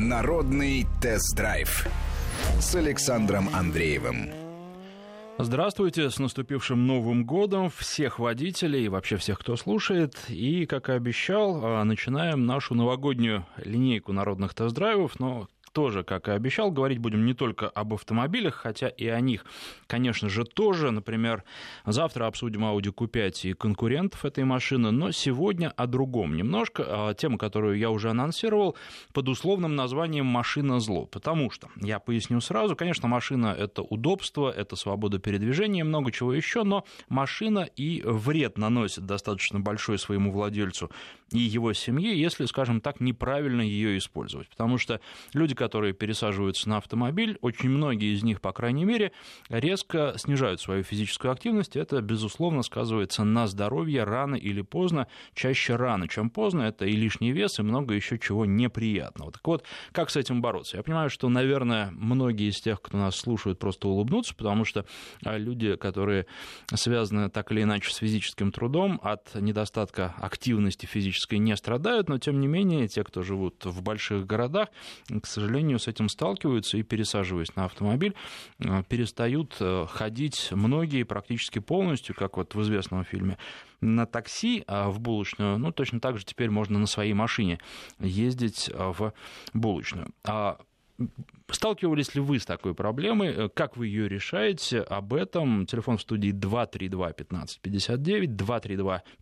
Народный тест-драйв с Александром Андреевым. Здравствуйте, с наступившим Новым годом всех водителей и вообще всех, кто слушает. И, как и обещал, начинаем нашу новогоднюю линейку народных тест-драйвов, но тоже, как и обещал, говорить будем не только об автомобилях, хотя и о них, конечно же, тоже. Например, завтра обсудим Audi Q5 и конкурентов этой машины, но сегодня о другом немножко. Тема, которую я уже анонсировал, под условным названием «Машина зло». Потому что, я поясню сразу, конечно, машина – это удобство, это свобода передвижения, много чего еще, но машина и вред наносит достаточно большой своему владельцу и его семье, если, скажем так, неправильно ее использовать. Потому что люди, которые пересаживаются на автомобиль, очень многие из них, по крайней мере, резко снижают свою физическую активность. Это, безусловно, сказывается на здоровье рано или поздно, чаще рано, чем поздно. Это и лишний вес, и много еще чего неприятного. Так вот, как с этим бороться? Я понимаю, что, наверное, многие из тех, кто нас слушают, просто улыбнутся, потому что люди, которые связаны так или иначе с физическим трудом, от недостатка активности физической не страдают, но, тем не менее, те, кто живут в больших городах, к сожалению, с этим сталкиваются и, пересаживаясь на автомобиль, перестают ходить многие практически полностью, как вот в известном фильме, на такси в булочную. Ну, точно так же теперь можно на своей машине ездить в булочную. Сталкивались ли вы с такой проблемой? Как вы ее решаете? Об этом телефон в студии 232-1559,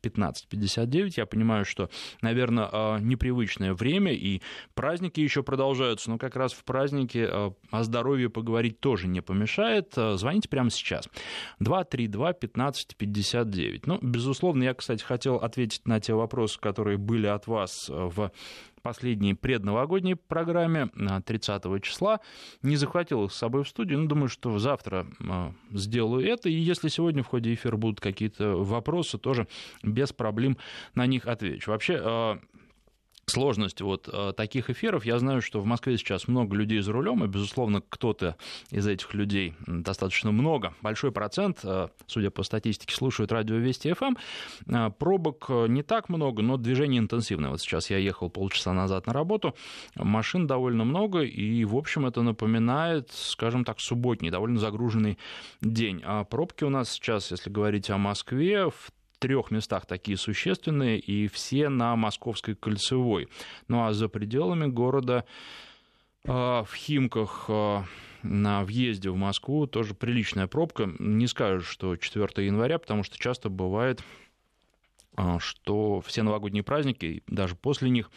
232-1559. Я понимаю, что, наверное, непривычное время, и праздники еще продолжаются, но как раз в празднике о здоровье поговорить тоже не помешает. Звоните прямо сейчас. 232-1559. Ну, безусловно, я, кстати, хотел ответить на те вопросы, которые были от вас в последней предновогодней программе 30 числа. Не захватил их с собой в студию, но думаю, что завтра сделаю это. И если сегодня в ходе эфира будут какие-то вопросы, тоже без проблем на них отвечу. Вообще, сложность вот таких эфиров. Я знаю, что в Москве сейчас много людей за рулем, и, безусловно, кто-то из этих людей, достаточно много, большой процент, судя по статистике, слушают радио Вести ФМ. Пробок не так много, но движение интенсивное. Вот сейчас я ехал полчаса назад на работу, машин довольно много, и, в общем, это напоминает, скажем так, субботний, довольно загруженный день. А пробки у нас сейчас, если говорить о Москве, в трех местах такие существенные, и все на Московской кольцевой. Ну а за пределами города, в Химках, на въезде в Москву тоже приличная пробка. Не скажешь, что 4 января, потому что часто бывает, что все новогодние праздники, даже после них,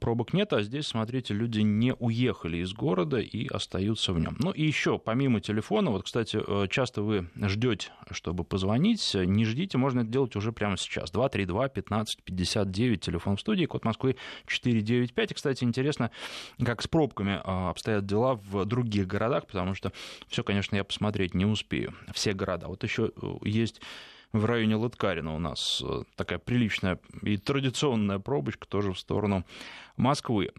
пробок нет, а здесь, смотрите, люди не уехали из города и остаются в нем. Ну и еще, помимо телефона, вот, кстати, часто вы ждете, чтобы позвонить, не ждите, можно это делать уже прямо сейчас. 232-1559, телефон в студии, код Москвы 495. И, кстати, интересно, как с пробками обстоят дела в других городах, потому что все, конечно, я посмотреть не успею, все города. Вот еще есть в районе Лыткарино у нас такая приличная и традиционная пробочка тоже в сторону Москвы.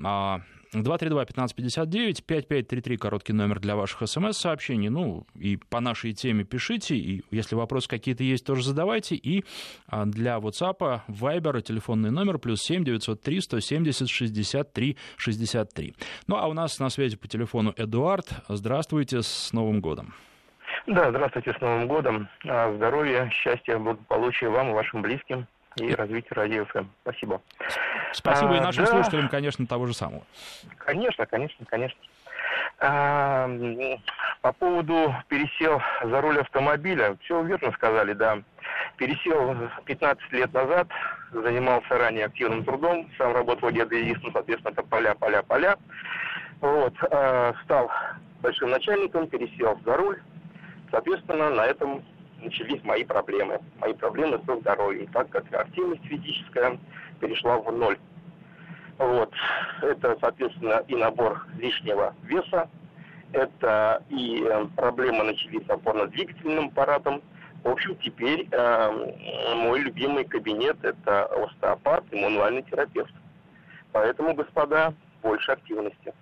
232-1559, 5533, короткий номер для ваших смс-сообщений. Ну, и по нашей теме пишите, и если вопросы какие-то есть, тоже задавайте. И для WhatsApp, Viber, телефонный номер, +7 903 170 63 63. Ну, а у нас на связи по телефону Эдуард. Здравствуйте, с Новым годом! Да, здравствуйте, с Новым годом. Здоровья, счастья, благополучия вам, вашим близким и развития радио ФМ. Спасибо. Спасибо и нашим слушателям, конечно, того же самого. Конечно. По поводу пересел за руль автомобиля, все верно сказали, да. Пересел 15 лет назад, занимался ранее активным трудом, сам работал геодезистом, соответственно, это поля. Вот, стал большим начальником, пересел за руль. Соответственно, на этом начались мои проблемы. Мои проблемы со здоровьем, так как активность физическая перешла в ноль. Вот. Это, соответственно, и набор лишнего веса, это и проблемы начались с опорно-двигательным аппаратом. В общем, теперь мой любимый кабинет – это остеопат и мануальный терапевт. Поэтому, господа, больше активности.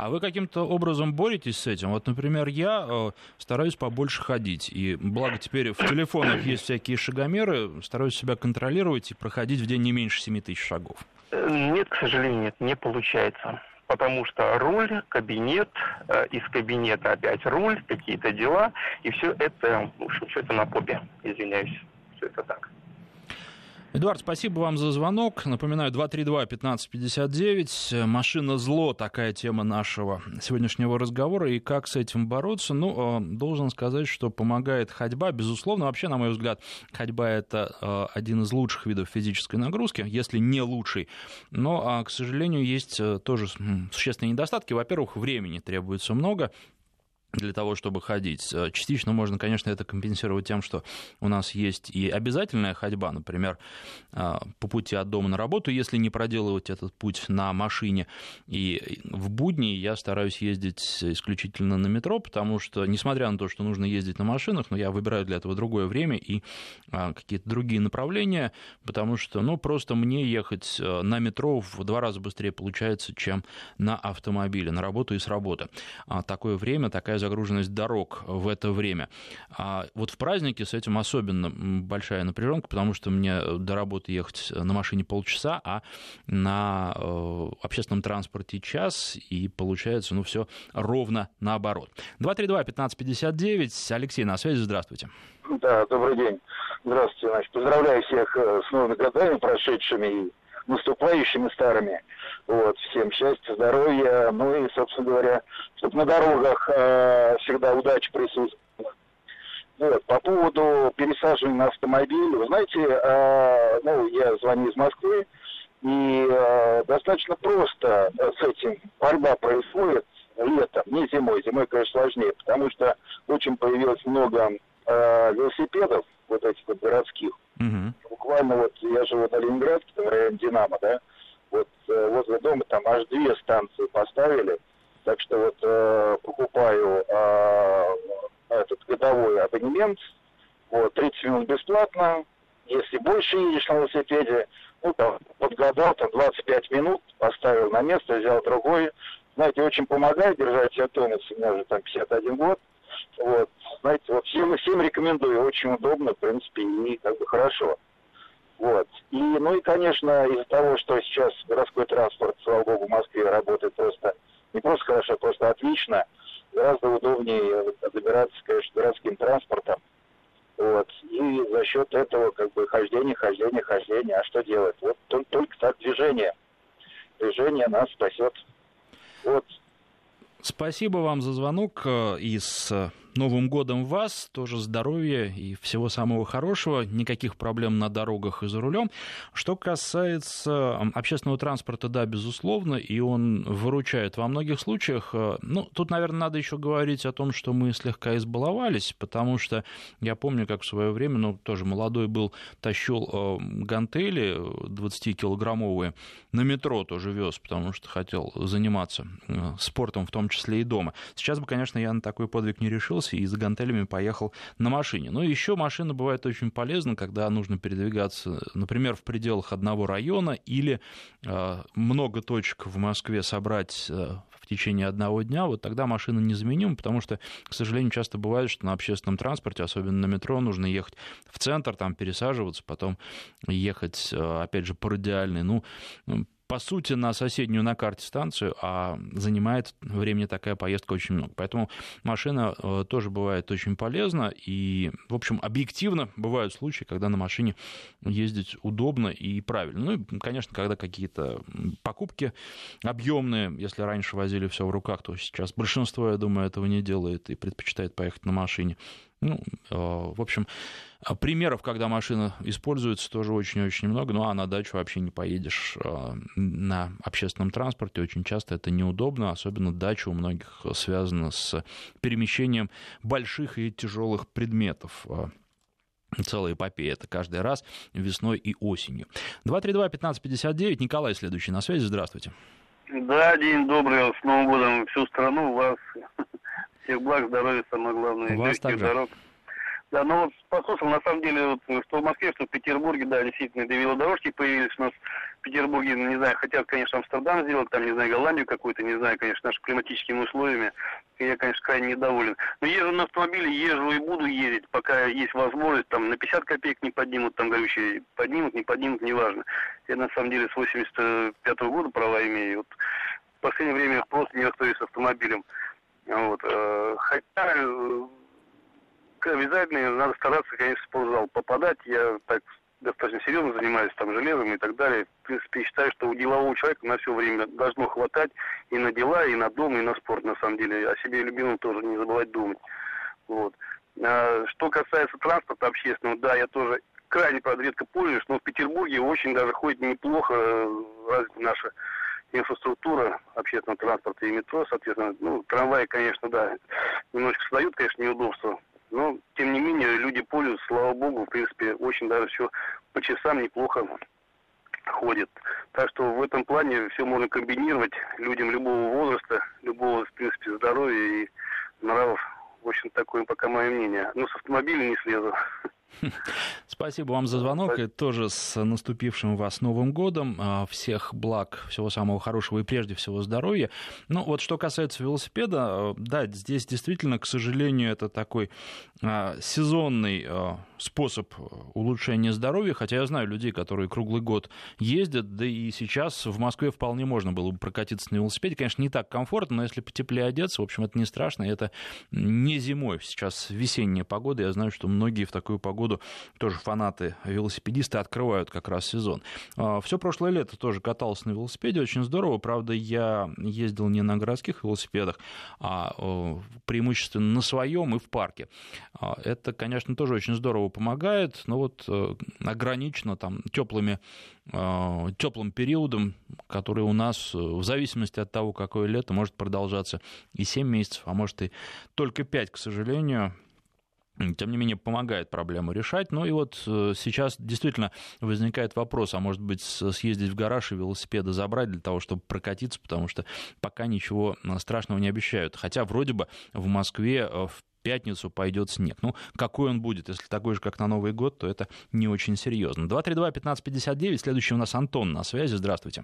А вы каким-то образом боретесь с этим? Вот, например, я стараюсь побольше ходить. И благо теперь в телефонах есть всякие шагомеры. Стараюсь себя контролировать и проходить в день не меньше 7000 шагов. Нет, к сожалению, нет, не получается. потому что руль, кабинет, из кабинета опять руль, какие-то дела, и все это, в общем, все это на попе, извиняюсь, все это так. Эдуард, спасибо вам за звонок. Напоминаю, 232-1559. Машина зло, такая тема нашего сегодняшнего разговора. И как с этим бороться? Ну, должен сказать, что помогает ходьба. Безусловно, вообще, на мой взгляд, ходьба — это один из лучших видов физической нагрузки, если не лучший. Но, к сожалению, есть тоже существенные недостатки. Во-первых, времени требуется много для того, чтобы ходить. Частично можно, конечно, это компенсировать тем, что у нас есть и обязательная ходьба, например, по пути от дома на работу, если не проделывать этот путь на машине. И в будни я стараюсь ездить исключительно на метро, потому что, несмотря на то, что нужно ездить на машинах, но я выбираю для этого другое время и какие-то другие направления, потому что, ну, просто мне ехать на метро в 2 раза быстрее получается, чем на автомобиле, на работу и с работы. Такое время, такая загруженность дорог в это время. А вот в праздники с этим особенно большая напряженка, потому что мне до работы ехать на машине полчаса, а на общественном транспорте час, и получается, ну, все ровно наоборот. 232-1559, Алексей на связи, здравствуйте. Да, добрый день. Здравствуйте. Значит, поздравляю всех с новыми годами прошедшими и наступающими старыми. Вот, всем счастья, здоровья, ну и, собственно говоря, чтобы на дорогах всегда удача присутствовала. Вот, по поводу пересаживания на автомобиль, вы знаете, ну, я звоню из Москвы, и достаточно просто с этим борьба происходит летом, не зимой. Зимой, конечно, сложнее, потому что очень появилось много велосипедов, вот этих вот городских. Угу. Буквально вот я живу в Калининграде, в районе Динамо, да, вот возле дома там аж 2 станции поставили, так что вот покупаю этот годовой абонемент, вот, 30 минут бесплатно, если больше едешь на велосипеде, ну там подгадал, там 25 минут, поставил на место, взял другой, знаете, очень помогает держать себя в тонусе, у меня уже там 51 год, вот, знаете, вот всем рекомендую, очень удобно, в принципе, и как бы хорошо. Вот. И, ну и, конечно, из-за того, что сейчас городской транспорт, слава богу, в Москве работает просто, не просто хорошо, просто отлично, гораздо удобнее добираться, конечно, городским транспортом. Вот. И за счет этого, как бы, хождение, а что делать? Вот только так движение. Движение нас спасет. Вот. Спасибо вам за звонок, и с Новым годом вас, тоже здоровья и всего самого хорошего, никаких проблем на дорогах и за рулем. Что касается общественного транспорта, да, безусловно, и он выручает во многих случаях. Ну, тут, наверное, надо еще говорить о том, что мы слегка избаловались, потому что я помню, как в свое время, ну, тоже молодой был, тащил гантели 20-килограммовые, на метро тоже вез, потому что хотел заниматься спортом, в том числе и дома. Сейчас бы, конечно, я на такой подвиг не решился, и за гантелями поехал на машине. Но еще машина бывает очень полезна, когда нужно передвигаться, например, в пределах одного района или много точек в Москве собрать в течение одного дня. Вот тогда машина незаменима, потому что, к сожалению, часто бывает, что на общественном транспорте, особенно на метро, нужно ехать в центр, там пересаживаться, потом ехать, опять же, по радиальной, ну, по сути, на соседнюю на карте станцию, а занимает времени такая поездка очень много. Поэтому машина тоже бывает очень полезна, и, в общем, объективно бывают случаи, когда на машине ездить удобно и правильно. Ну и, конечно, когда какие-то покупки объемные, если раньше возили все в руках, то сейчас большинство, я думаю, этого не делает и предпочитает поехать на машине. Ну, в общем, примеров, когда машина используется, тоже очень-очень много. Ну, а на дачу вообще не поедешь на общественном транспорте. Очень часто это неудобно. Особенно дача у многих связана с перемещением больших и тяжелых предметов. Целая эпопея. Это каждый раз весной и осенью. 232-1559. Николай следующий на связи. Здравствуйте. Да, день добрый. С Новым годом всю страну вас... Всех благ, здоровья, самое главное. Вас также. Дорог. Да, ну вот послушал, на самом деле, вот, что в Москве, что в Петербурге, да, действительно, да, велодорожки появились у нас в Петербурге, не знаю, хотят, конечно, Амстердам сделать, там, не знаю, Голландию какую-то, не знаю, конечно, нашими климатическими условиями. И я, конечно, крайне недоволен. Но езжу на автомобиле, езжу и буду ездить, пока есть возможность, там, на 50 копеек не поднимут, там, горючие поднимут, не поднимут, неважно. Я, на самом деле, с 85-го года права имею, вот. в последнее время просто не расстаюсь с автомобилем. Вот. Хотя обязательно надо стараться, конечно, в спортзал попадать. Я так достаточно серьезно занимаюсь там железом и так далее. В принципе, считаю, что у делового человека на все время должно хватать и на дела, и на дом, и на спорт, на самом деле. О себе любимом тоже не забывать думать. Вот. Что касается транспорта общественного, да, я тоже крайне, правда, редко пользуюсь, но в Петербурге очень даже ходит неплохо, развита наша инфраструктура общественного транспорта и метро, соответственно, ну, трамваи, конечно, да, немножко создают, конечно, неудобства, но, тем не менее, люди пользуются, слава богу, в принципе, очень даже все по часам неплохо ходит. Так что в этом плане все можно комбинировать людям любого возраста, любого, в принципе, здоровья и нравов. В общем, такое пока мое мнение. Но с автомобиля не слезу. Спасибо вам за звонок. Спасибо. И тоже с наступившим вас Новым годом. Всех благ, всего самого хорошего и прежде всего здоровья. Ну вот что касается велосипеда, да, здесь действительно, к сожалению, это такой сезонный способ улучшения здоровья. Хотя я знаю людей, которые круглый год ездят, да и сейчас в Москве вполне можно было бы прокатиться на велосипеде. Конечно, не так комфортно, но если потеплее одеться, в общем, это не страшно. И это не зимой, сейчас весенняя погода. Я знаю, что многие в такую погоду тоже фанаты, велосипедисты открывают как раз сезон. Все прошлое лето тоже катался на велосипеде, очень здорово. Правда, я ездил не на городских велосипедах, а преимущественно на своем и в парке. Это, конечно, тоже очень здорово помогает, но вот ограничено там теплым периодом, который у нас, в зависимости от того, какое лето, может продолжаться и 7 месяцев, а может и только 5, к сожалению. Тем не менее, помогает проблему решать. Ну и вот сейчас действительно возникает вопрос, а может быть съездить в гараж и велосипеды забрать для того, чтобы прокатиться, потому что пока ничего страшного не обещают. Хотя вроде бы в Москве в пятницу пойдет снег. Ну, какой он будет? Если такой же, как на Новый год, то это не очень серьезно. 232-1559. Следующий у нас Антон на связи. Здравствуйте.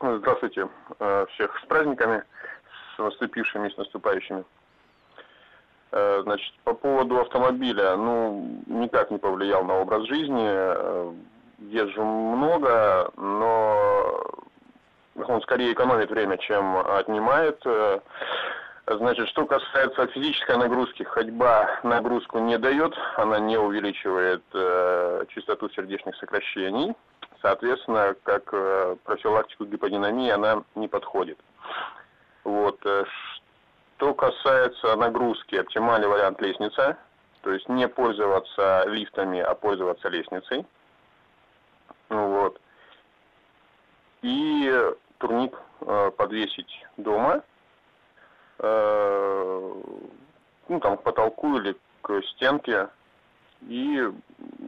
Здравствуйте. Всех с праздниками, с наступившими и с наступающими. Значит, по поводу автомобиля, ну, никак не повлиял на образ жизни, езжу много, но он скорее экономит время, чем отнимает. Значит, что касается физической нагрузки, ходьба нагрузку не дает, она не увеличивает частоту сердечных сокращений, соответственно, как профилактику гиподинамии она не подходит. Вот. Что касается нагрузки, оптимальный вариант лестница, то есть не пользоваться лифтами, а пользоваться лестницей. Вот. И турник подвесить дома, ну, там, к потолку или к стенке, и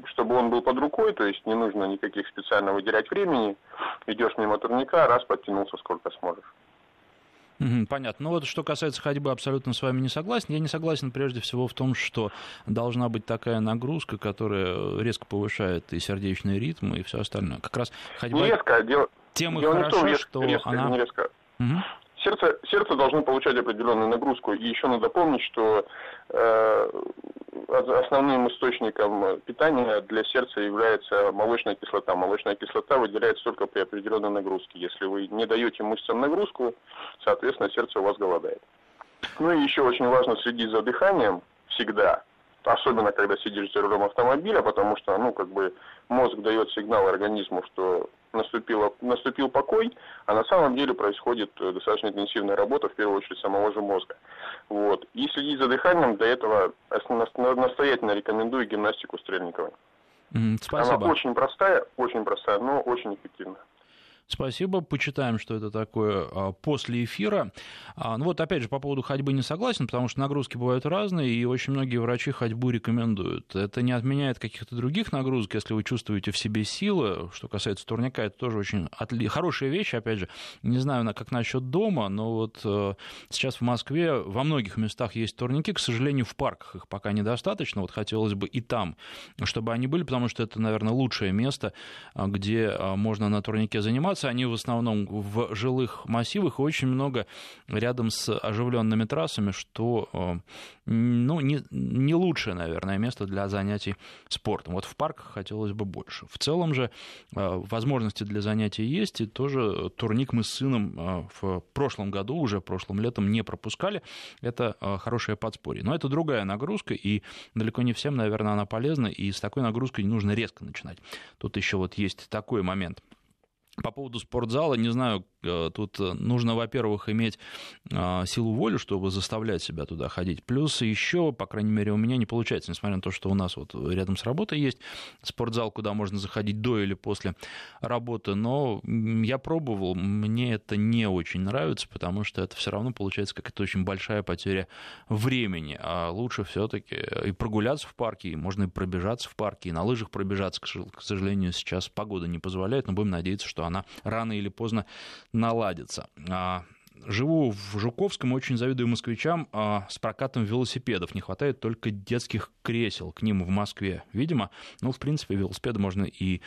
чтобы он был под рукой, то есть не нужно никаких специально выделять времени, идешь мимо турника, раз подтянулся, сколько сможешь. Понятно. Ну вот что касается ходьбы, абсолютно с вами не согласен. Я не согласен прежде всего в том, что должна быть такая нагрузка, которая резко повышает и сердечный ритм, и все остальное. Как раз ходьба... Не резко, тем и хорошо, что резко, она... Не резко. Угу. Сердце должно получать определенную нагрузку. И еще надо помнить, что основным источником питания для сердца является молочная кислота. Молочная кислота выделяется только при определенной нагрузке. Если вы не даете мышцам нагрузку, соответственно, сердце у вас голодает. Ну и еще очень важно следить за дыханием всегда. Особенно, когда сидишь за рулем автомобиля, потому что, ну, как бы мозг дает сигнал организму, что наступил покой, а на самом деле происходит достаточно интенсивная работа, в первую очередь, самого же мозга. Вот. И следить за дыханием, для этого настоятельно рекомендую гимнастику Стрельниковой. Спасибо. Она очень простая, но очень эффективна. Спасибо, почитаем, что это такое после эфира. Ну вот, опять же, по поводу ходьбы не согласен, потому что нагрузки бывают разные, и очень многие врачи ходьбу рекомендуют. Это не отменяет каких-то других нагрузок, если вы чувствуете в себе силы. Что касается турника, это тоже очень хорошая вещь, опять же. Не знаю, как насчет дома, но вот сейчас в Москве во многих местах есть турники. К сожалению, в парках их пока недостаточно. Вот хотелось бы и там, чтобы они были, потому что это, наверное, лучшее место, где можно на турнике заниматься. находятся. Они в основном в жилых массивах и очень много рядом с оживленными трассами, что не лучшее, наверное, место для занятий спортом. Вот в парках хотелось бы больше. В целом же возможности для занятий есть, и тоже турник мы с сыном в прошлом году, уже прошлым летом не пропускали. Это хорошее подспорье. Но это другая нагрузка, и далеко не всем, наверное, она полезна, и с такой нагрузкой не нужно резко начинать. Тут еще вот есть такой момент. По поводу спортзала, не знаю, тут нужно, во-первых, иметь силу воли, чтобы заставлять себя туда ходить. Плюс еще, по крайней мере, у меня не получается, несмотря на то, что у нас вот рядом с работой есть спортзал, куда можно заходить до или после работы. Но я пробовал, мне это не очень нравится, потому что это все равно получается какая-то очень большая потеря времени. А лучше все-таки и прогуляться в парке, и можно и пробежаться в парке, и на лыжах пробежаться. К сожалению, сейчас погода не позволяет, но будем надеяться, что она рано или поздно наладится. Живу в Жуковском, очень завидую москвичам с прокатом велосипедов. Не хватает только детских кресел к ним в Москве, видимо. Ну, в принципе, велосипеды можно и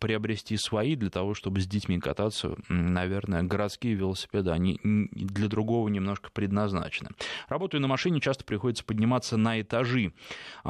приобрести свои для того, чтобы с детьми кататься. Наверное, городские велосипеды, они для другого немножко предназначены. Работаю на машине, часто приходится подниматься на этажи.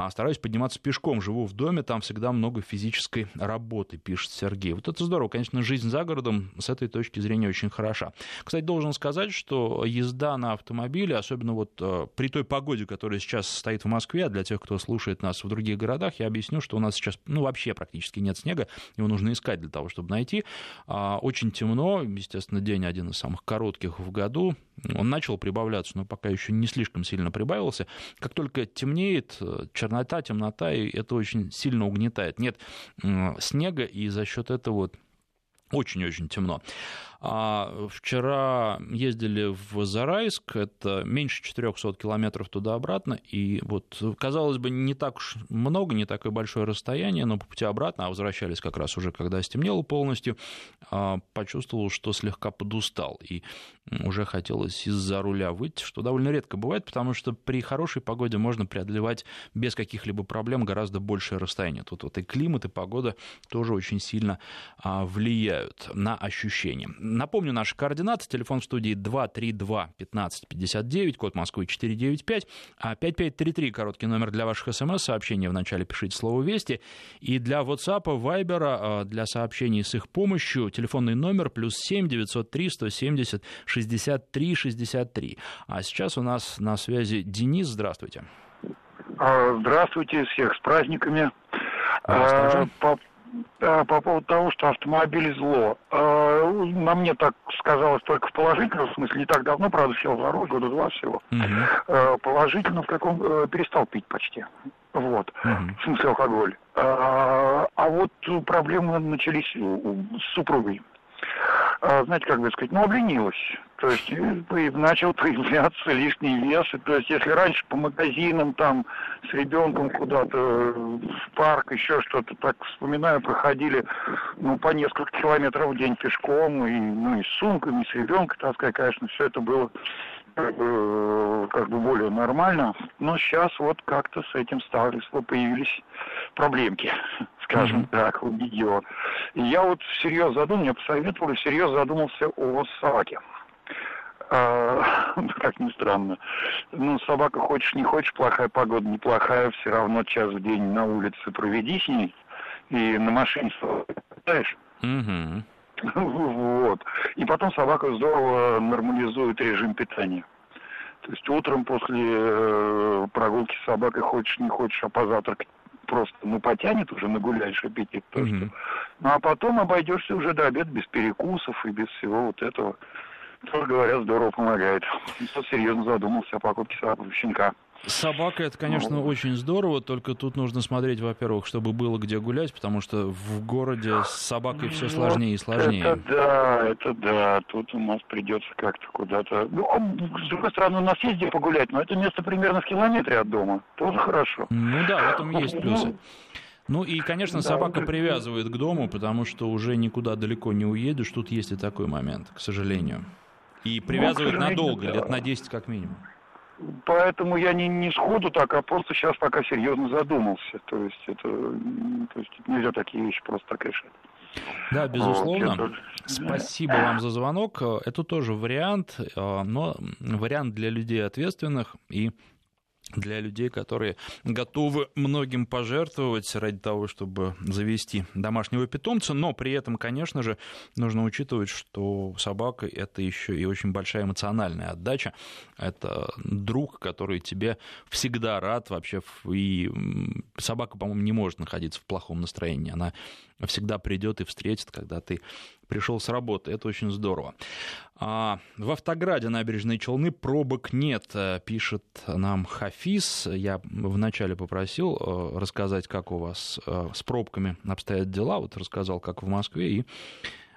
Стараюсь подниматься пешком. Живу в доме, там всегда много физической работы, пишет Сергей. Вот это здорово. Конечно, жизнь за городом с этой точки зрения очень хороша. Кстати, должен сказать, что езда на автомобиле, особенно вот при той погоде, которая сейчас стоит в Москве, а для тех, кто слушает нас в других городах, я объясню, что у нас сейчас вообще практически нет снега, его нужно искать для того, чтобы найти. Очень темно, естественно, день один из самых коротких в году. Он начал прибавляться, но пока еще не слишком сильно прибавился. Как только темнеет, чернота, темнота, и это очень сильно угнетает. Нет снега, и за счет этого вот очень-очень темно. Вчера ездили в Зарайск, это меньше 400 километров туда-обратно, и вот, казалось бы, не так уж много, не такое большое расстояние, но по пути обратно, а возвращались как раз уже, когда стемнело полностью, почувствовал, что слегка подустал, и уже хотелось из-за руля выйти, что довольно редко бывает, потому что при хорошей погоде можно преодолевать без каких-либо проблем гораздо большее расстояние. Тут вот и климат, и погода тоже очень сильно влияют на ощущения. Напомню наши координаты. Телефон в студии 232-15-59, код Москвы 495, 5533, короткий номер для ваших смс-сообщений. Вначале пишите слово «Вести». И для WhatsApp, Viber, для сообщений с их помощью, телефонный номер +7 903 170 63 63. А сейчас у нас на связи Денис. Здравствуйте. Здравствуйте, всех с праздниками. По поводу того, что автомобиль зло. На мне так сказалось только в положительном смысле. Не так давно, правда, сел за руль, года два всего. Положительно, в каком перестал пить почти. Вот. В смысле алкоголь. А вот проблемы начались с супругой. Знаете, как бы сказать, обленилась. То есть начал появляться лишний вес. То есть если раньше по магазинам, там, с ребенком куда-то, в парк, еще что-то, так вспоминаю, проходили по несколько километров в день пешком, и с сумками, с ребенком таскать, конечно, все это было как бы более нормально. Но сейчас вот как-то с этим стали, появились проблемки, скажем так, у нее. И я вот всерьез задумался, мне посоветовали, всерьез задумался о собаке. Как ни странно. Собака, хочешь не хочешь, плохая погода, неплохая, все равно час в день на улице проведи с ней, и на машине знаешь. Вот. И потом собака здорово нормализует режим питания. То есть утром после прогулки с собакой, хочешь не хочешь, а позавтракать просто потянет уже, нагуляешь аппетит. А потом обойдешься уже до обеда без перекусов и без всего вот этого. Тоже, говорят, здорово помогает. Я серьезно задумался о покупке щенка. Собака — это, конечно, очень здорово, только тут нужно смотреть, во-первых, чтобы было где гулять, потому что в городе с собакой все сложнее и сложнее. Это да, тут у нас придется как-то куда-то... С другой стороны, у нас есть где погулять, но это место примерно в километре от дома, тоже хорошо. Да, в этом есть плюсы. И, конечно, собака привязывает к дому, потому что уже никуда далеко не уедешь, тут есть и такой момент, к сожалению. И привязывает надолго, лет на 10 как минимум. Поэтому я не сходу так, а просто сейчас пока серьезно задумался. То есть нельзя такие вещи просто так решать. Да, безусловно. Вот, спасибо вам за звонок. Это тоже вариант, но вариант для людей ответственных и для людей, которые готовы многим пожертвовать ради того, чтобы завести домашнего питомца, но при этом, конечно же, нужно учитывать, что собака — это еще и очень большая эмоциональная отдача, это друг, который тебе всегда рад вообще, и собака, по-моему, не может находиться в плохом настроении, она всегда придет и встретит, когда ты пришел с работы. Это очень здорово. В Автограде, Набережные Челны, пробок нет, пишет нам Хафиз. Я вначале попросил рассказать, как у вас с пробками обстоят дела. Вот рассказал, как в Москве, и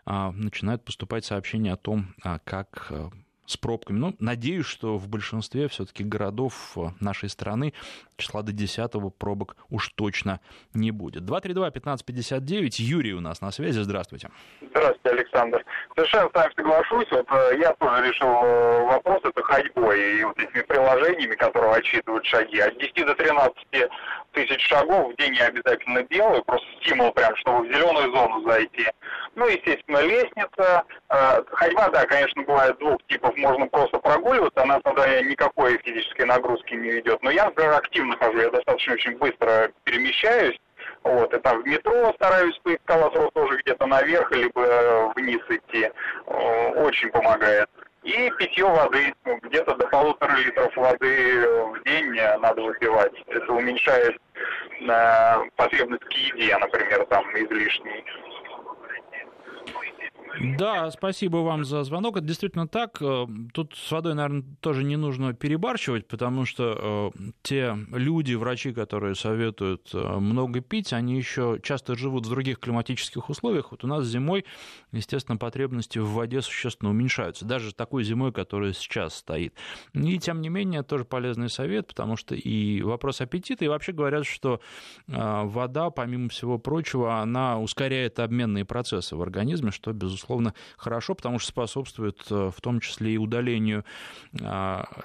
начинают поступать сообщения о том, как с пробками. Ну, надеюсь, что в большинстве все-таки городов нашей страны числа до 10-го пробок уж точно не будет. 232-1559. Юрий у нас на связи. Здравствуйте. Здравствуйте, Александр. Совершенно с вами соглашусь. Вот я тоже решил вопрос это ходьбой и вот этими приложениями, которые отсчитывают шаги. От 10 до 13 тысяч шагов в день я обязательно делаю. Просто стимул прям, чтобы в зеленую зону зайти. Ну, естественно, лестница. Ходьба, да, конечно, бывает двух типов. Можно просто прогуливаться, она тогда никакой физической нагрузки не идет. Но я, например, активно хожу, я достаточно очень быстро перемещаюсь. Вот, и там в метро стараюсь поискать рост тоже где-то наверх, либо вниз идти. Очень помогает. И питье воды, где-то до 1,5 литров воды в день надо выпивать. Это уменьшает потребность к еде, например, там излишней. Да, спасибо вам за звонок. Это действительно так. Тут с водой, наверное, тоже не нужно перебарщивать, потому что те люди, врачи, которые советуют много пить, они еще часто живут в других климатических условиях. Вот у нас зимой, естественно, потребности в воде существенно уменьшаются. Даже такой зимой, которая сейчас стоит. И, тем не менее, тоже полезный совет, потому что и вопрос аппетита, и вообще говорят, что вода, помимо всего прочего, она ускоряет обменные процессы в организме, что, безусловно, хорошо, потому что способствует в том числе и удалению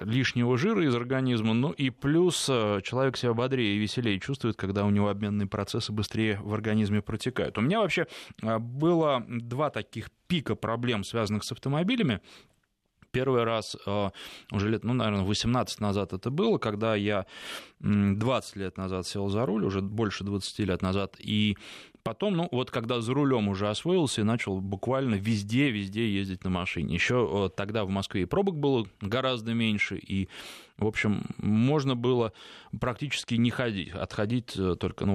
лишнего жира из организма, ну и плюс человек себя бодрее и веселее чувствует, когда у него обменные процессы быстрее в организме протекают. У меня вообще было два таких пика проблем, связанных с автомобилями. Первый раз уже лет, наверное, 18 назад это было, когда я 20 лет назад сел за руль, уже больше 20 лет назад, и потом, когда за рулем уже освоился и начал буквально везде ездить на машине. Еще тогда в Москве и пробок было гораздо меньше, и, в общем, можно было практически не ходить, отходить только,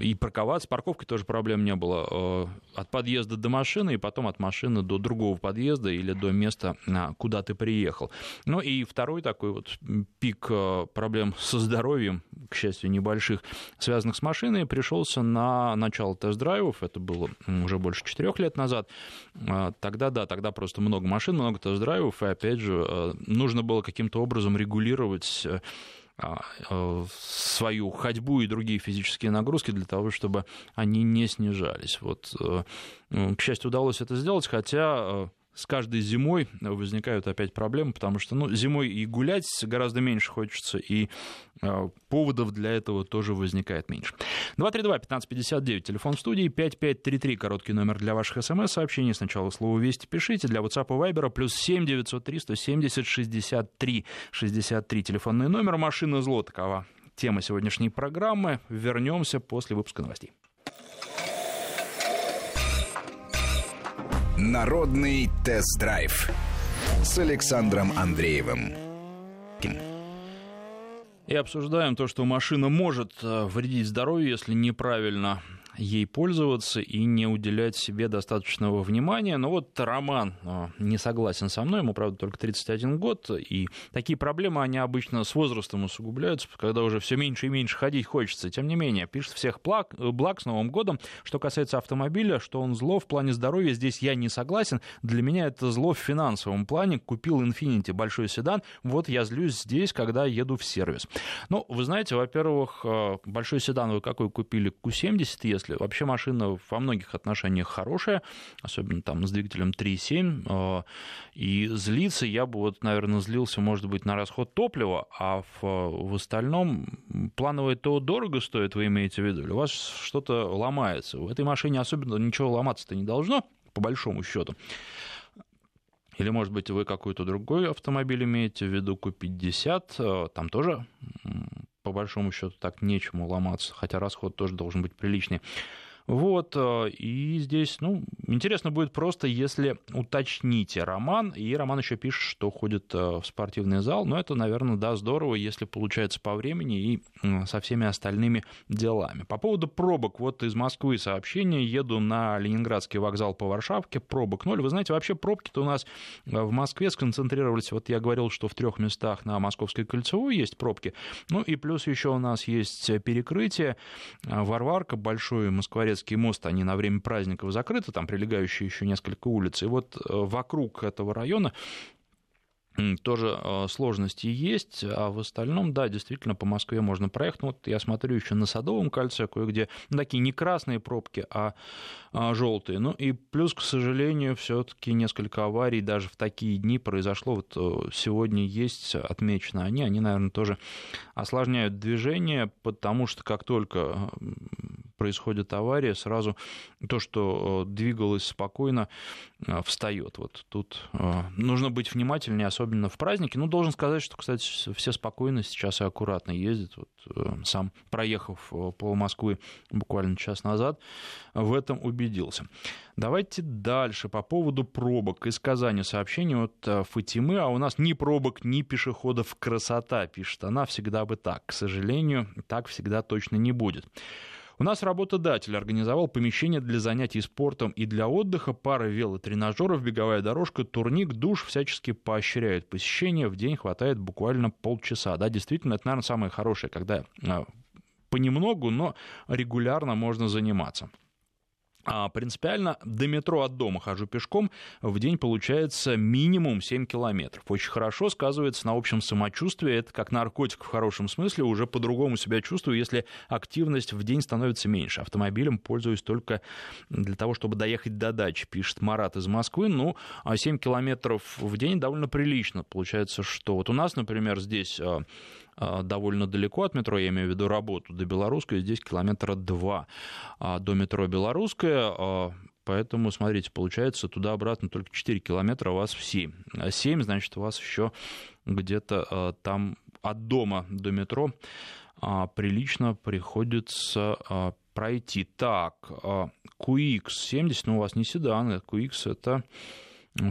и парковаться, с парковкой тоже проблем не было. От подъезда до машины, и потом от машины до другого подъезда или до места, куда ты приехал. Ну и второй такой пик проблем со здоровьем, к счастью, небольших, связанных с машиной, пришелся на начало тест-драйвов. Это было уже больше 4 лет назад. Тогда просто много машин, много тест-драйвов, и опять же, нужно было каким-то образом регулировать свою ходьбу и другие физические нагрузки для того, чтобы они не снижались. К счастью, удалось это сделать, хотя с каждой зимой возникают опять проблемы, потому что зимой и гулять гораздо меньше хочется, и поводов для этого тоже возникает меньше. 232-1559, телефон в студии, 5533, короткий номер для ваших смс-сообщений. Сначала слово «Вести» пишите, для WhatsApp и Viber +7 903 170 63 63, телефонный номер. Машина зло — такова тема сегодняшней программы. Вернемся после выпуска новостей. Народный тест-драйв с Александром Андреевым. И обсуждаем то, что машина может вредить здоровью, если неправильно ей пользоваться и не уделять себе достаточного внимания. Но Роман не согласен со мной, ему, правда, только 31 год, и такие проблемы, они обычно с возрастом усугубляются, когда уже все меньше и меньше ходить хочется. Тем не менее, пишет: всех благ, с Новым годом. Что касается автомобиля, что он зло в плане здоровья, здесь я не согласен. Для меня это зло в финансовом плане. Купил Infiniti, большой седан, я злюсь здесь, когда еду в сервис. Вы знаете, во-первых, большой седан вы какой купили? Q70, если смысле. Вообще машина во многих отношениях хорошая, особенно там с двигателем 3.7, и злиться я бы, вот, наверное, злился, может быть, на расход топлива, а в остальном плановое ТО дорого стоит, вы имеете в виду, или у вас что-то ломается. В этой машине особенно ничего ломаться-то не должно, по большому счету. Или, может быть, вы какой-то другой автомобиль имеете в виду, Q50, там тоже, по большому счету, так нечему ломаться, хотя расход тоже должен быть приличный. Вот, и здесь, ну, интересно будет просто, если уточните Роман, и Роман еще пишет, что ходит в спортивный зал, но это, наверное, да, здорово, если получается по времени и со всеми остальными делами. По поводу пробок, вот из Москвы сообщение, еду на Ленинградский вокзал по Варшавке, пробок ноль, вы знаете, вообще пробки-то у нас в Москве сконцентрировались, вот я говорил, что в 3 местах на Московской кольцевой есть пробки, ну и плюс еще у нас есть перекрытие, Варварка, Большой Москворец, мост, они на время праздников закрыты, там прилегающие еще несколько улиц, и вот вокруг этого района тоже сложности есть, а в остальном, да, действительно, по Москве можно проехать. Вот я смотрю еще на Садовом кольце кое-где, ну, такие не красные пробки, а желтые. Ну и плюс, к сожалению, все-таки несколько аварий даже в такие дни произошло. Вот сегодня есть, отмечено они, наверное, тоже осложняют движение, потому что как только происходит авария, сразу то, что двигалось спокойно, встает. Вот тут нужно быть внимательнее, особенно в празднике. Ну, должен сказать, что, кстати, все спокойно сейчас и аккуратно ездят. Вот, сам, проехав пол Москвы буквально час назад, в этом убедился. Давайте дальше по поводу пробок. Из Казани сообщение от Фатимы. А у нас ни пробок, ни пешеходов красота, пишет она. Всегда бы так. К сожалению, так всегда точно не будет. У нас работодатель организовал помещение для занятий спортом и для отдыха, пара велотренажеров, беговая дорожка, турник, душ, всячески поощряют посещение, в день хватает буквально полчаса. Да, действительно, это, наверное, самое хорошее, когда понемногу, но регулярно можно заниматься. Принципиально до метро от дома хожу пешком, в день получается минимум 7 километров. Очень хорошо сказывается на общем самочувствии, это как наркотик в хорошем смысле, уже по-другому себя чувствую, если активность в день становится меньше. Автомобилем пользуюсь только для того, чтобы доехать до дачи, пишет Марат из Москвы. Ну, 7 километров в день довольно прилично. Получается, что вот у нас, например, здесь довольно далеко от метро, я имею в виду работу, до Белорусской, здесь 2 километра до метро Белорусская, поэтому, смотрите, получается, туда-обратно только 4 километра, у вас в 7. 7, значит, у вас еще где-то там от дома до метро прилично приходится пройти. Так, QX-70, ну, у вас не седан, QX — это...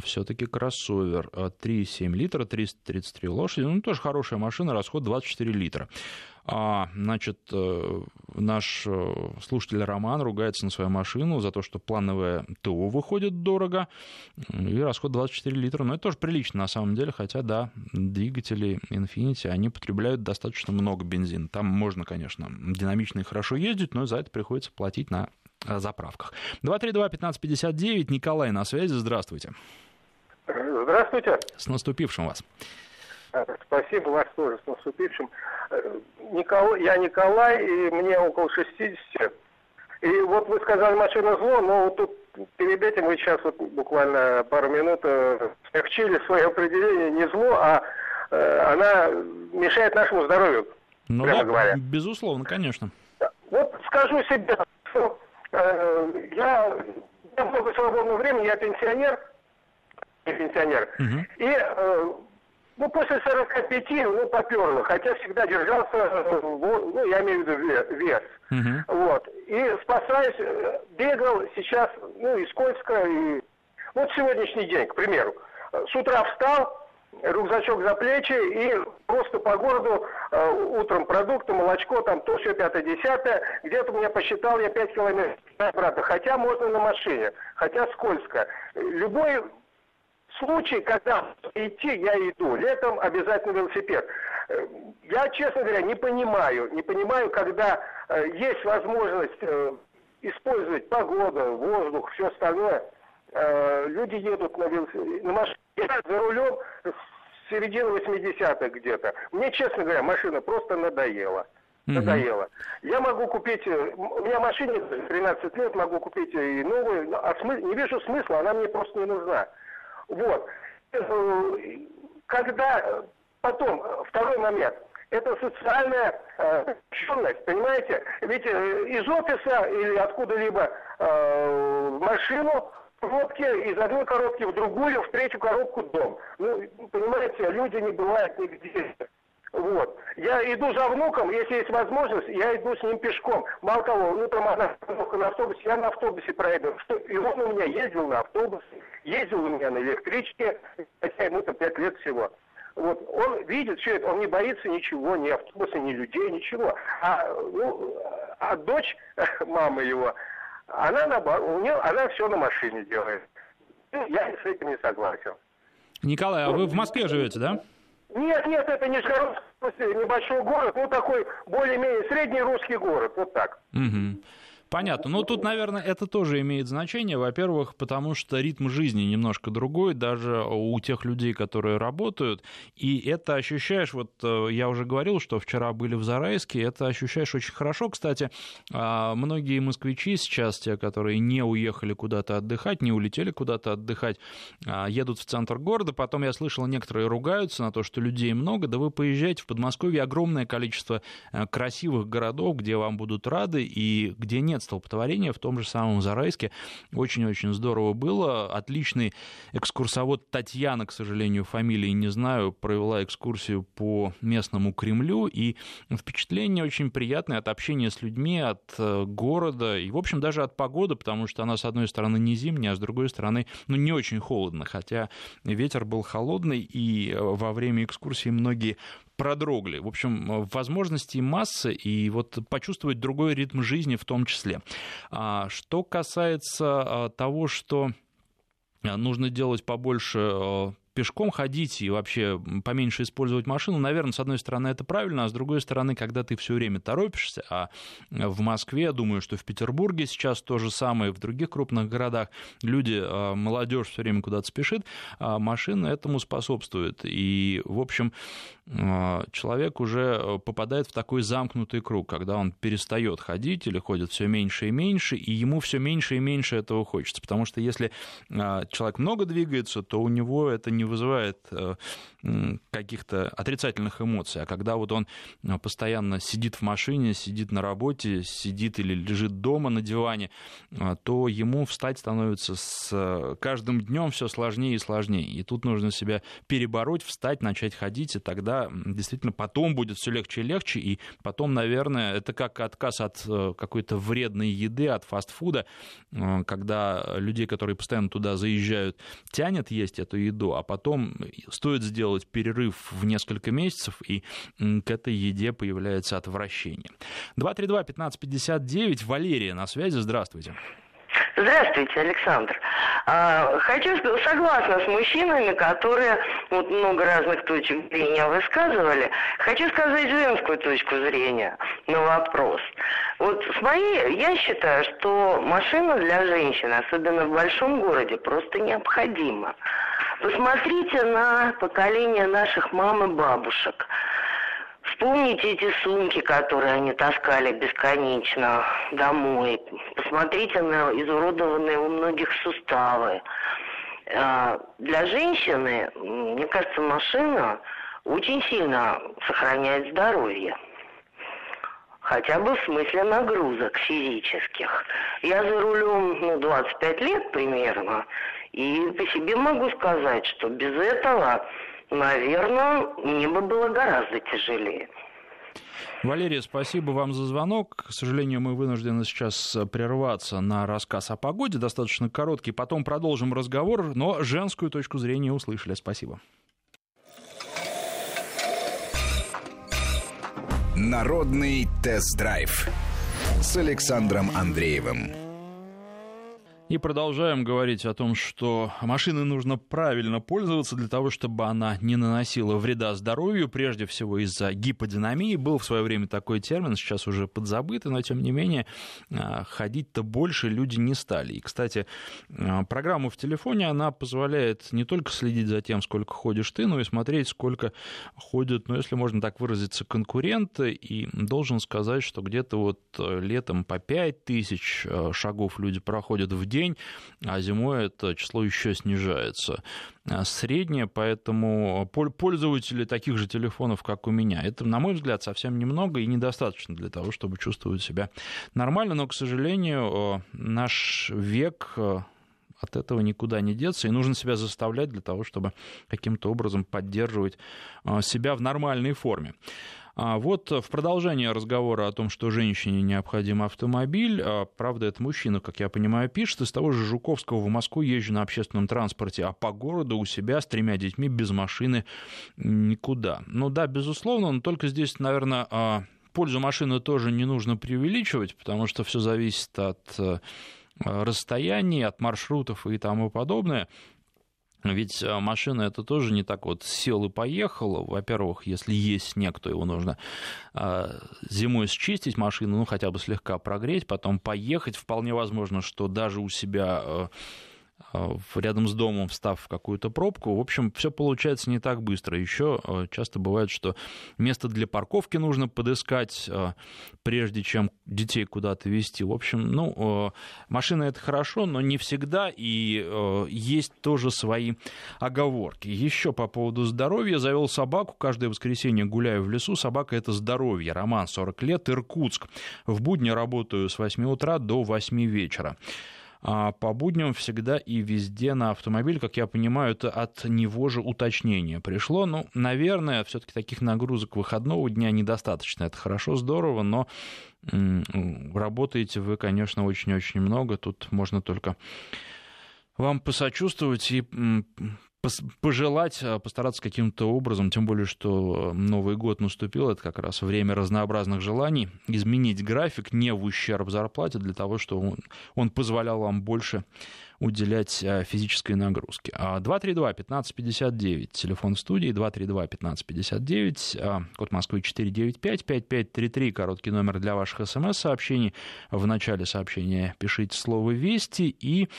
Все-таки кроссовер, 3,7 литра, 333 лошади, ну, тоже хорошая машина, расход 24 литра. Значит, наш слушатель Роман ругается на свою машину за то, что плановое ТО выходит дорого, и расход 24 литра, но это тоже прилично на самом деле, хотя, да, двигатели Infiniti, они потребляют достаточно много бензина, там можно, конечно, динамично и хорошо ездить, но за это приходится платить на заправках. 232-1559, Николай на связи, здравствуйте. Здравствуйте. С наступившим вас. Спасибо, вас тоже с наступившим. Я Николай, и мне около 60. И вот вы сказали, машина зло, но вот тут перед этим вы сейчас вот буквально пару минут смягчили свое определение, не зло, а она мешает нашему здоровью, ну, прямо да, говоря. Безусловно, конечно. Вот скажу себе, что я много свободного времени, я пенсионер. Uh-huh. И после 45, поперло, хотя всегда держался, я имею в виду вес. Uh-huh. Вот. И спасаюсь, бегал сейчас, и скользко, и... Вот сегодняшний день, к примеру. С утра встал, рюкзачок за плечи, и просто по городу утром продукты, молочко, там то, все, 5-10, где-то у меня посчитал я 5 километров обратно, хотя можно на машине, хотя скользко. Любой случай, когда идти, я иду. Летом обязательно велосипед. Я, честно говоря, не понимаю, когда есть возможность использовать погоду, воздух, все остальное. Люди едут на машине. Я за рулем с середины 80-х где-то. Мне, честно говоря, машина просто надоела. надоело. Я могу купить, у меня машине 13 лет, могу купить и новую, не вижу смысла, она мне просто не нужна. Вот. Когда потом, второй момент, это социальная отчетность, понимаете? Ведь из офиса или откуда-либо в машину, в коробке, из одной коробки в другую, в третью коробку дом. Ну, понимаете, люди не бывают нигде. Вот. Я иду за внуком, если есть возможность, я иду с ним пешком. Мало того, утром она на автобусе, я на автобусе проеду. И он у меня ездил на автобусе, ездил у меня на электричке, хотя ему-то 5 лет всего. Вот. Он видит все это, он не боится ничего, ни автобуса, ни людей, ничего. А дочь, мама его, она все на машине делает. Я с этим не согласен. Николай, а вы в Москве живете, да? Нет, это Нижегородский, небольшой город, ну такой более-менее средний русский город, вот так. Угу. Понятно. Ну, тут, наверное, это тоже имеет значение. Во-первых, потому что ритм жизни немножко другой, даже у тех людей, которые работают. И это ощущаешь, вот я уже говорил, что вчера были в Зарайске, это ощущаешь очень хорошо. Кстати, многие москвичи сейчас, те, которые не уехали куда-то отдыхать, не улетели куда-то отдыхать, едут в центр города. Потом я слышал, некоторые ругаются на то, что людей много. Да вы поезжайте в Подмосковье, огромное количество красивых городов, где вам будут рады и где нет столпотворение, в том же самом Зарайске. Очень-очень здорово было. Отличный экскурсовод Татьяна, к сожалению, фамилии не знаю, провела экскурсию по местному Кремлю, и впечатление очень приятное от общения с людьми, от города, и, в общем, даже от погоды, потому что она, с одной стороны, не зимняя, а с другой стороны, ну, не очень холодно, хотя ветер был холодный, и во время экскурсии многие продрогли. В общем, возможностей масса, и вот почувствовать другой ритм жизни в том числе. Что касается того, что нужно делать побольше пешком ходить и вообще поменьше использовать машину, наверное, с одной стороны, это правильно, а с другой стороны, когда ты все время торопишься, а в Москве, думаю, что в Петербурге сейчас то же самое, в других крупных городах люди, молодежь все время куда-то спешит, а машина этому способствует. И, в общем, человек уже попадает в такой замкнутый круг, когда он перестает ходить или ходит все меньше и меньше, и ему все меньше и меньше этого хочется, потому что если человек много двигается, то у него это не вызывает каких-то отрицательных эмоций. А когда вот он постоянно сидит в машине, сидит на работе, сидит или лежит дома на диване, то ему встать становится с каждым днем все сложнее и сложнее. И тут нужно себя перебороть, встать, начать ходить, и тогда действительно потом будет все легче и легче. И потом, наверное, это как отказ от какой-то вредной еды, от фастфуда, когда людей, которые постоянно туда заезжают, тянет есть эту еду, а потом стоит сделать перерыв в несколько месяцев, и к этой еде появляется отвращение. 232-1559, Валерия на связи, здравствуйте. Здравствуйте, Александр. Согласна с мужчинами, которые вот много разных точек зрения высказывали, хочу сказать женскую точку зрения на вопрос. Вот с моей, я считаю, что машина для женщин, особенно в большом городе, просто необходима. Посмотрите на поколение наших мам и бабушек. Вспомните эти сумки, которые они таскали бесконечно домой. Посмотрите на изуродованные у многих суставы. Для женщины, мне кажется, машина очень сильно сохраняет здоровье. Хотя бы в смысле нагрузок физических. Я за рулем 25 лет примерно. И по себе могу сказать, что без этого, наверное, мне бы было гораздо тяжелее. Валерия, спасибо вам за звонок. К сожалению, мы вынуждены сейчас прерваться на рассказ о погоде, достаточно короткий. Потом продолжим разговор, но женскую точку зрения услышали. Спасибо. Народный тест-драйв с Александром Андреевым. И продолжаем говорить о том, что машиной нужно правильно пользоваться для того, чтобы она не наносила вреда здоровью, прежде всего из-за гиподинамии. Был в свое время такой термин, сейчас уже подзабытый, но тем не менее ходить-то больше люди не стали. И, кстати, программа в телефоне, она позволяет не только следить за тем, сколько ходишь ты, но и смотреть, сколько ходят, ну, если можно так выразиться, конкуренты. И должен сказать, что где-то вот летом по 5000 шагов люди проходят в день, а зимой это число еще снижается. Среднее, поэтому пользователи таких же телефонов, как у меня, это, на мой взгляд, совсем немного и недостаточно для того, чтобы чувствовать себя нормально, но, к сожалению, наш век от этого никуда не деться, и нужно себя заставлять для того, чтобы каким-то образом поддерживать себя в нормальной форме. А вот в продолжение разговора о том, что женщине необходим автомобиль, правда, это мужчина, как я понимаю, пишет, из того же Жуковского в Москву езжу на общественном транспорте, а по городу у себя с 3 детьми без машины никуда. Ну да, безусловно, но только здесь, наверное, пользу машины тоже не нужно преувеличивать, потому что все зависит от расстояний, от маршрутов и тому подобное. Ведь машина это тоже не так вот сел и поехала. Во-первых, если есть снег, то его нужно зимой счистить машину, ну хотя бы слегка прогреть, потом поехать. Вполне возможно, что даже у себя рядом с домом, встав в какую-то пробку, в общем, все получается не так быстро. Еще часто бывает, что место для парковки нужно подыскать, прежде чем детей куда-то везти. В общем, ну, машина это хорошо, но не всегда, и есть тоже свои оговорки. Еще по поводу здоровья. Завел собаку, каждое воскресенье гуляю в лесу. Собака это здоровье. Роман, 40 лет, Иркутск. В будни работаю с 8 утра до 8 вечера. По будням всегда и везде на автомобиль, как я понимаю, это от него же уточнение пришло. Ну, наверное, все-таки таких нагрузок выходного дня недостаточно. Это хорошо, здорово, но работаете вы, конечно, очень-очень много. Тут можно только вам посочувствовать и пожелать, постараться каким-то образом, тем более, что Новый год наступил, это как раз время разнообразных желаний, изменить график не в ущерб зарплате, для того, чтобы он позволял вам больше уделять физической нагрузке. 232-1559, телефон в студии, 232-1559, код Москвы 495, 5533, короткий номер для ваших СМС-сообщений. В начале сообщения пишите слово «Вести» и...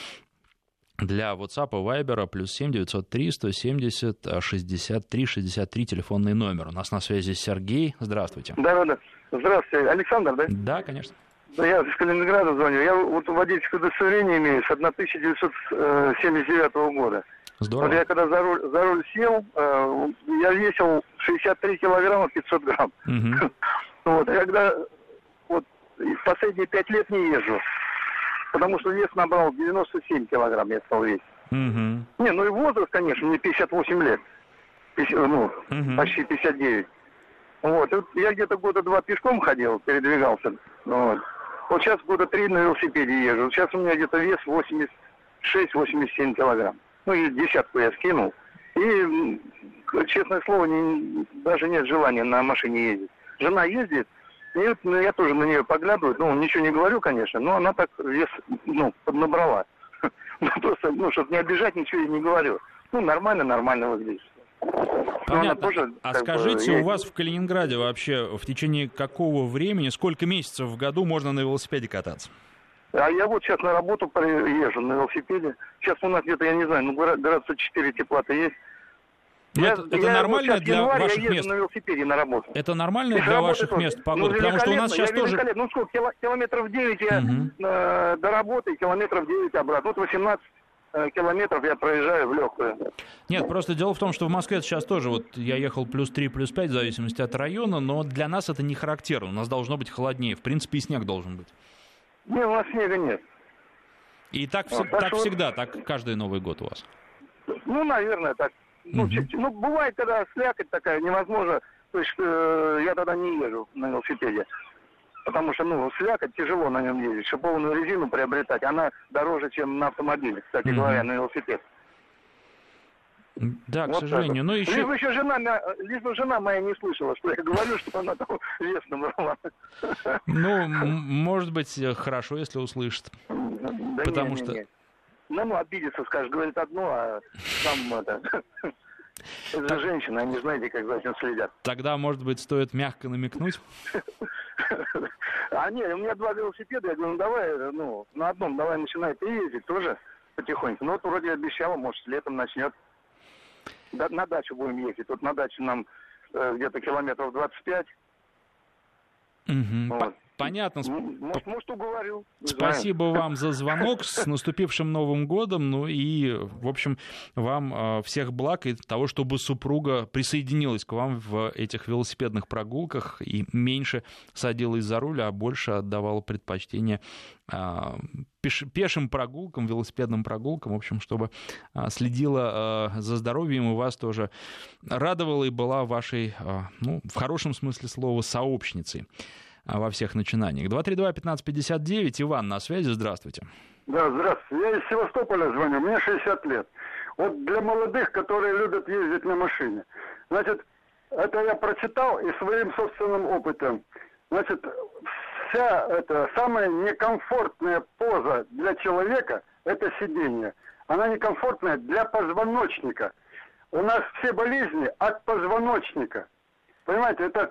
Для WhatsApp и Viber +7 903 170 63 63, телефонный номер. У нас на связи Сергей. Здравствуйте. Да. Здравствуйте. Александр, да? Да, конечно. Я из Калининграда звоню. Я вот водительское удостоверение имею с 1979 года. Здорово. Вот я когда за руль сел, я весил 63 килограмма 500 грамм. Угу. Вот. Я когда вот последние 5 лет не езжу. Потому что вес набрал 97 килограмм, я стал весить. Uh-huh. Не, ну и возраст, конечно, мне 58 лет. Почти 59. Вот. Я где-то года 2 пешком ходил, передвигался. Вот сейчас года 3 на велосипеде езжу. Сейчас у меня где-то вес 86-87 килограмм. Ну и десятку я скинул. И, честное слово, даже нет желания на машине ездить. Жена ездит. И вот, я тоже на нее поглядываю, ничего не говорю, конечно, но она так вес, поднабрала. Просто, чтобы не обижать, ничего не говорю. Нормально выглядит. Понятно. Тоже, а скажите, у вас в Калининграде вообще в течение какого времени, сколько месяцев в году можно на велосипеде кататься? А я вот сейчас на работу езжу на велосипеде. Сейчас у нас где-то, я не знаю, градуса 4 тепла-то есть. Это нормально вот для ваших мест? Это нормально для ваших мест погода? Потому что у нас сейчас тоже... сколько, километров 9 я до работы, километров 9 обратно. Вот 18 километров я проезжаю в легкую. Нет, просто дело в том, что в Москве сейчас тоже, вот я ехал +3, +5, в зависимости от района, но для нас это не характерно. У нас должно быть холоднее. В принципе, и снег должен быть. Нет, у нас снега нет. И так, всегда, так каждый Новый год у вас? Наверное, так. Бывает, когда слякоть такая невозможно, то есть я тогда не езжу на велосипеде, потому что, слякоть, тяжело на нем ездить, шипованную резину приобретать, она дороже, чем на автомобиле, кстати говоря, на велосипед. Да, к сожалению. Вот. Лишь бы жена моя не слышала, что я говорю, что она там вес набрала. Может быть, хорошо, если услышит. Да потому что... Ну, обидится, скажешь, говорит одно, а сам это... Это же женщина, они, знаете, как за этим следят. Тогда, может быть, стоит мягко намекнуть? А нет, у меня два велосипеда, я говорю, ну давай, ну, на одном давай начинай ты ездить тоже потихоньку. Ну вот вроде обещала, может, летом начнет. На дачу будем ездить. Вот на дачу нам где-то километров 25. Вот. Понятно. Может, уговорил. Спасибо вам за звонок. С наступившим Новым годом. Ну и, в общем, вам всех благ и того, чтобы супруга присоединилась к вам в этих велосипедных прогулках и меньше садилась за руль, а больше отдавала предпочтение пешим прогулкам, велосипедным прогулкам. В общем, чтобы следила за здоровьем и вас тоже радовала и была вашей, ну, в хорошем смысле слова, сообщницей во всех начинаниях. 232-1559. Иван на связи. Здравствуйте. Да, здравствуйте. Я из Севастополя звоню. Мне 60 лет. Вот для молодых, которые любят ездить на машине. Значит, это я прочитал и своим собственным опытом. Значит, вся эта самая некомфортная поза для человека – это сидение. Она некомфортная для позвоночника. У нас все болезни от позвоночника. Понимаете, это...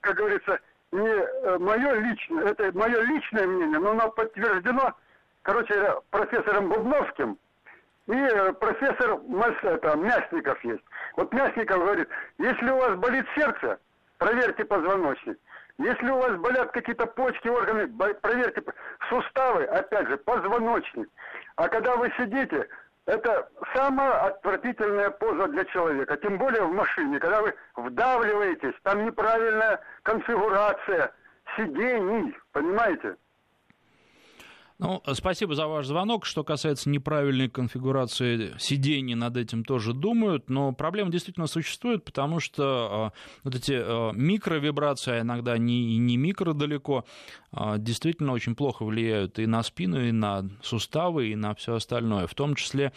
как говорится, не мое личное, это мое личное мнение, но оно подтверждено, короче, профессором Бубновским и профессор Мясников есть. Вот Мясников говорит, если у вас болит сердце, проверьте позвоночник. Если у вас болят какие-то почки, органы, проверьте суставы, опять же, позвоночник. А когда вы сидите, это самая отвратительная поза для человека, тем более в машине, когда вы вдавливаетесь, там неправильная конфигурация сидений, понимаете? Ну, спасибо за ваш звонок. Что касается неправильной конфигурации сидений, над этим тоже думают, но проблема действительно существует, потому что вот эти микровибрации, а иногда не микро далеко, действительно очень плохо влияют и на спину, и на суставы, и на все остальное. В том числе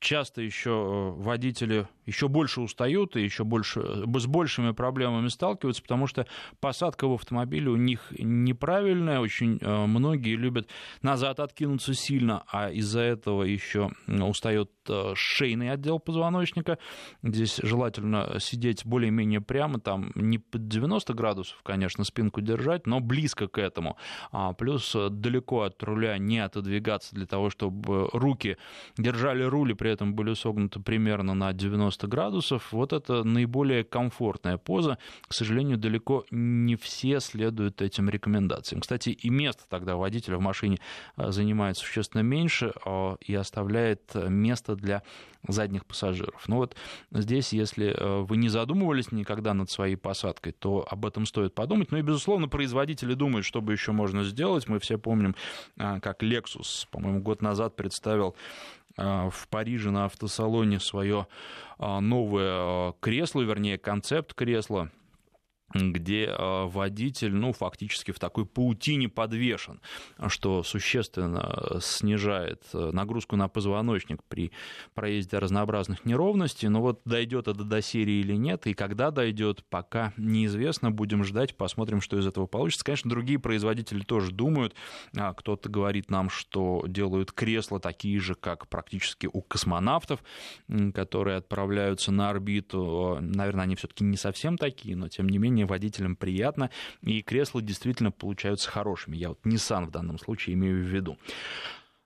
часто еще водители еще больше устают и еще больше, с большими проблемами сталкиваются, потому что посадка в автомобиле у них неправильная. Очень многие любят назад откинуться сильно, а из-за этого еще устает шейный отдел позвоночника. Здесь желательно сидеть более-менее прямо, там не под 90 градусов, конечно, спинку держать, но близко к этому. Плюс далеко от руля не отодвигаться для того, чтобы руки держали руль и при этом были согнуты примерно на 90 градусов. Вот это наиболее комфортная поза. К сожалению, далеко не все следуют этим рекомендациям. Кстати, и место тогда водителя в машине занимает существенно меньше и оставляет место для задних пассажиров. Ну вот здесь, если вы не задумывались никогда над своей посадкой, то об этом стоит подумать. Ну и, безусловно, производители думают, что бы еще можно сделать. Мы все помним, как Lexus, по-моему, год назад представил в Париже на автосалоне свое новое кресло, вернее, концепт кресла, где водитель, ну, фактически в такой паутине подвешен, что существенно снижает нагрузку на позвоночник при проезде разнообразных неровностей. Но вот дойдет это до серии или нет, и когда дойдет, пока неизвестно. Будем ждать, посмотрим, что из этого получится. Конечно, другие производители тоже думают. Кто-то говорит нам, что делают кресла такие же, как практически у космонавтов, которые отправляются на орбиту. Наверное, они все-таки не совсем такие, но тем не менее водителям приятно, и кресла действительно получаются хорошими. Я вот Nissan в данном случае имею в виду.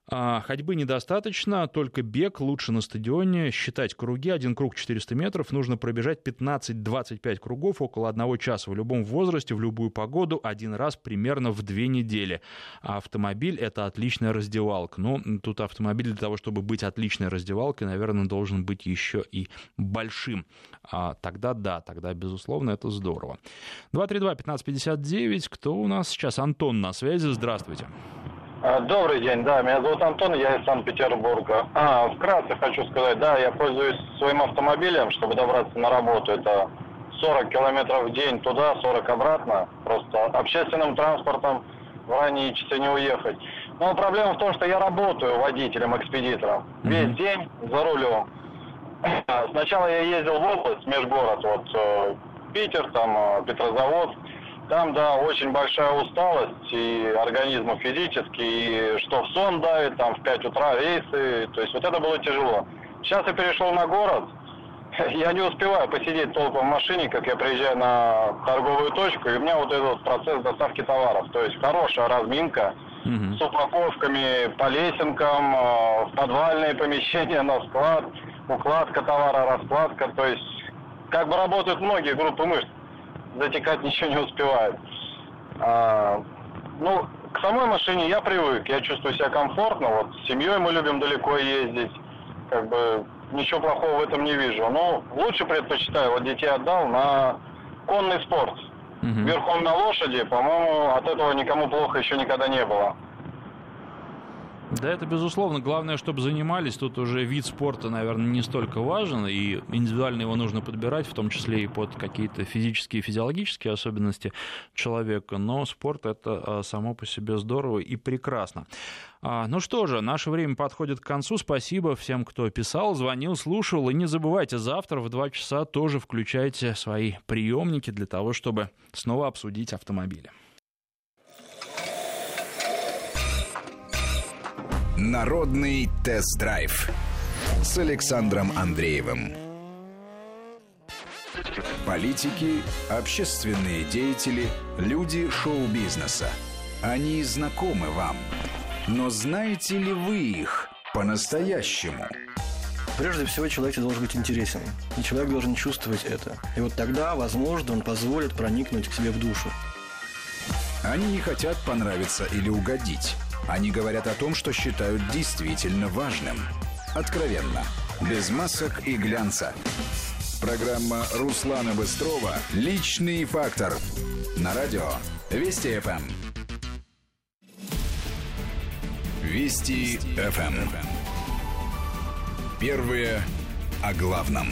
Ходьбы недостаточно, только бег лучше на стадионе. Считать круги. Один круг 400 метров. Нужно пробежать 15-25 кругов около 1 часа в любом возрасте, в любую погоду, один раз примерно в 2 недели. А автомобиль — это отличная раздевалка. Ну, тут автомобиль для того, чтобы быть отличной раздевалкой, наверное, должен быть еще и большим. Тогда да, тогда, безусловно, это здорово. 232-1559. Кто у нас сейчас? Антон на связи. Здравствуйте. Добрый день, да, меня зовут Антон, я из Санкт-Петербурга. Вкратце хочу сказать, да, я пользуюсь своим автомобилем, чтобы добраться на работу. Это 40 километров в день туда, 40 обратно. Просто общественным транспортом в ранние часы не уехать. Но проблема в том, что я работаю водителем-экспедитором. Весь день за рулем. Сначала я ездил в область, межгород, вот Питер, там, Петрозаводск. Там, да, очень большая усталость и организма физически, и что в сон давит, там в 5 утра рейсы, то есть вот это было тяжело. Сейчас я перешел на город, я не успеваю посидеть толком в машине, как я приезжаю на торговую точку, и у меня вот этот процесс доставки товаров, то есть хорошая разминка с упаковками по лесенкам, в подвальные помещения на склад, укладка товара, раскладка, то есть как бы работают многие группы мышц. Затекать ничего не успевает. Ну, к самой машине я привык, я чувствую себя комфортно. Вот с семьей мы любим далеко ездить, как бы ничего плохого в этом не вижу. Но лучше предпочитаю, вот детей отдал на конный спорт. Верхом на лошади, по-моему, от этого никому плохо еще никогда не было. Да, это безусловно. Главное, чтобы занимались. Тут уже вид спорта, наверное, не столько важен, и индивидуально его нужно подбирать, в том числе и под какие-то физические и физиологические особенности человека. Но спорт – это само по себе здорово и прекрасно. Ну что же, наше время подходит к концу. Спасибо всем, кто писал, звонил, слушал. И не забывайте, завтра в 2 часа тоже включайте свои приемники для того, чтобы снова обсудить автомобили. Народный тест-драйв с Александром Андреевым. Политики, общественные деятели, люди шоу-бизнеса. Они знакомы вам, но знаете ли вы их по-настоящему? Прежде всего, человек должен быть интересен, и человек должен чувствовать это. И вот тогда, возможно, он позволит проникнуть к себе в душу. Они не хотят понравиться или угодить. Они говорят о том, что считают действительно важным. Откровенно. Без масок и глянца. Программа Руслана Быстрова «Личный фактор». На радио Вести ФМ. Вести ФМ. Первые о главном.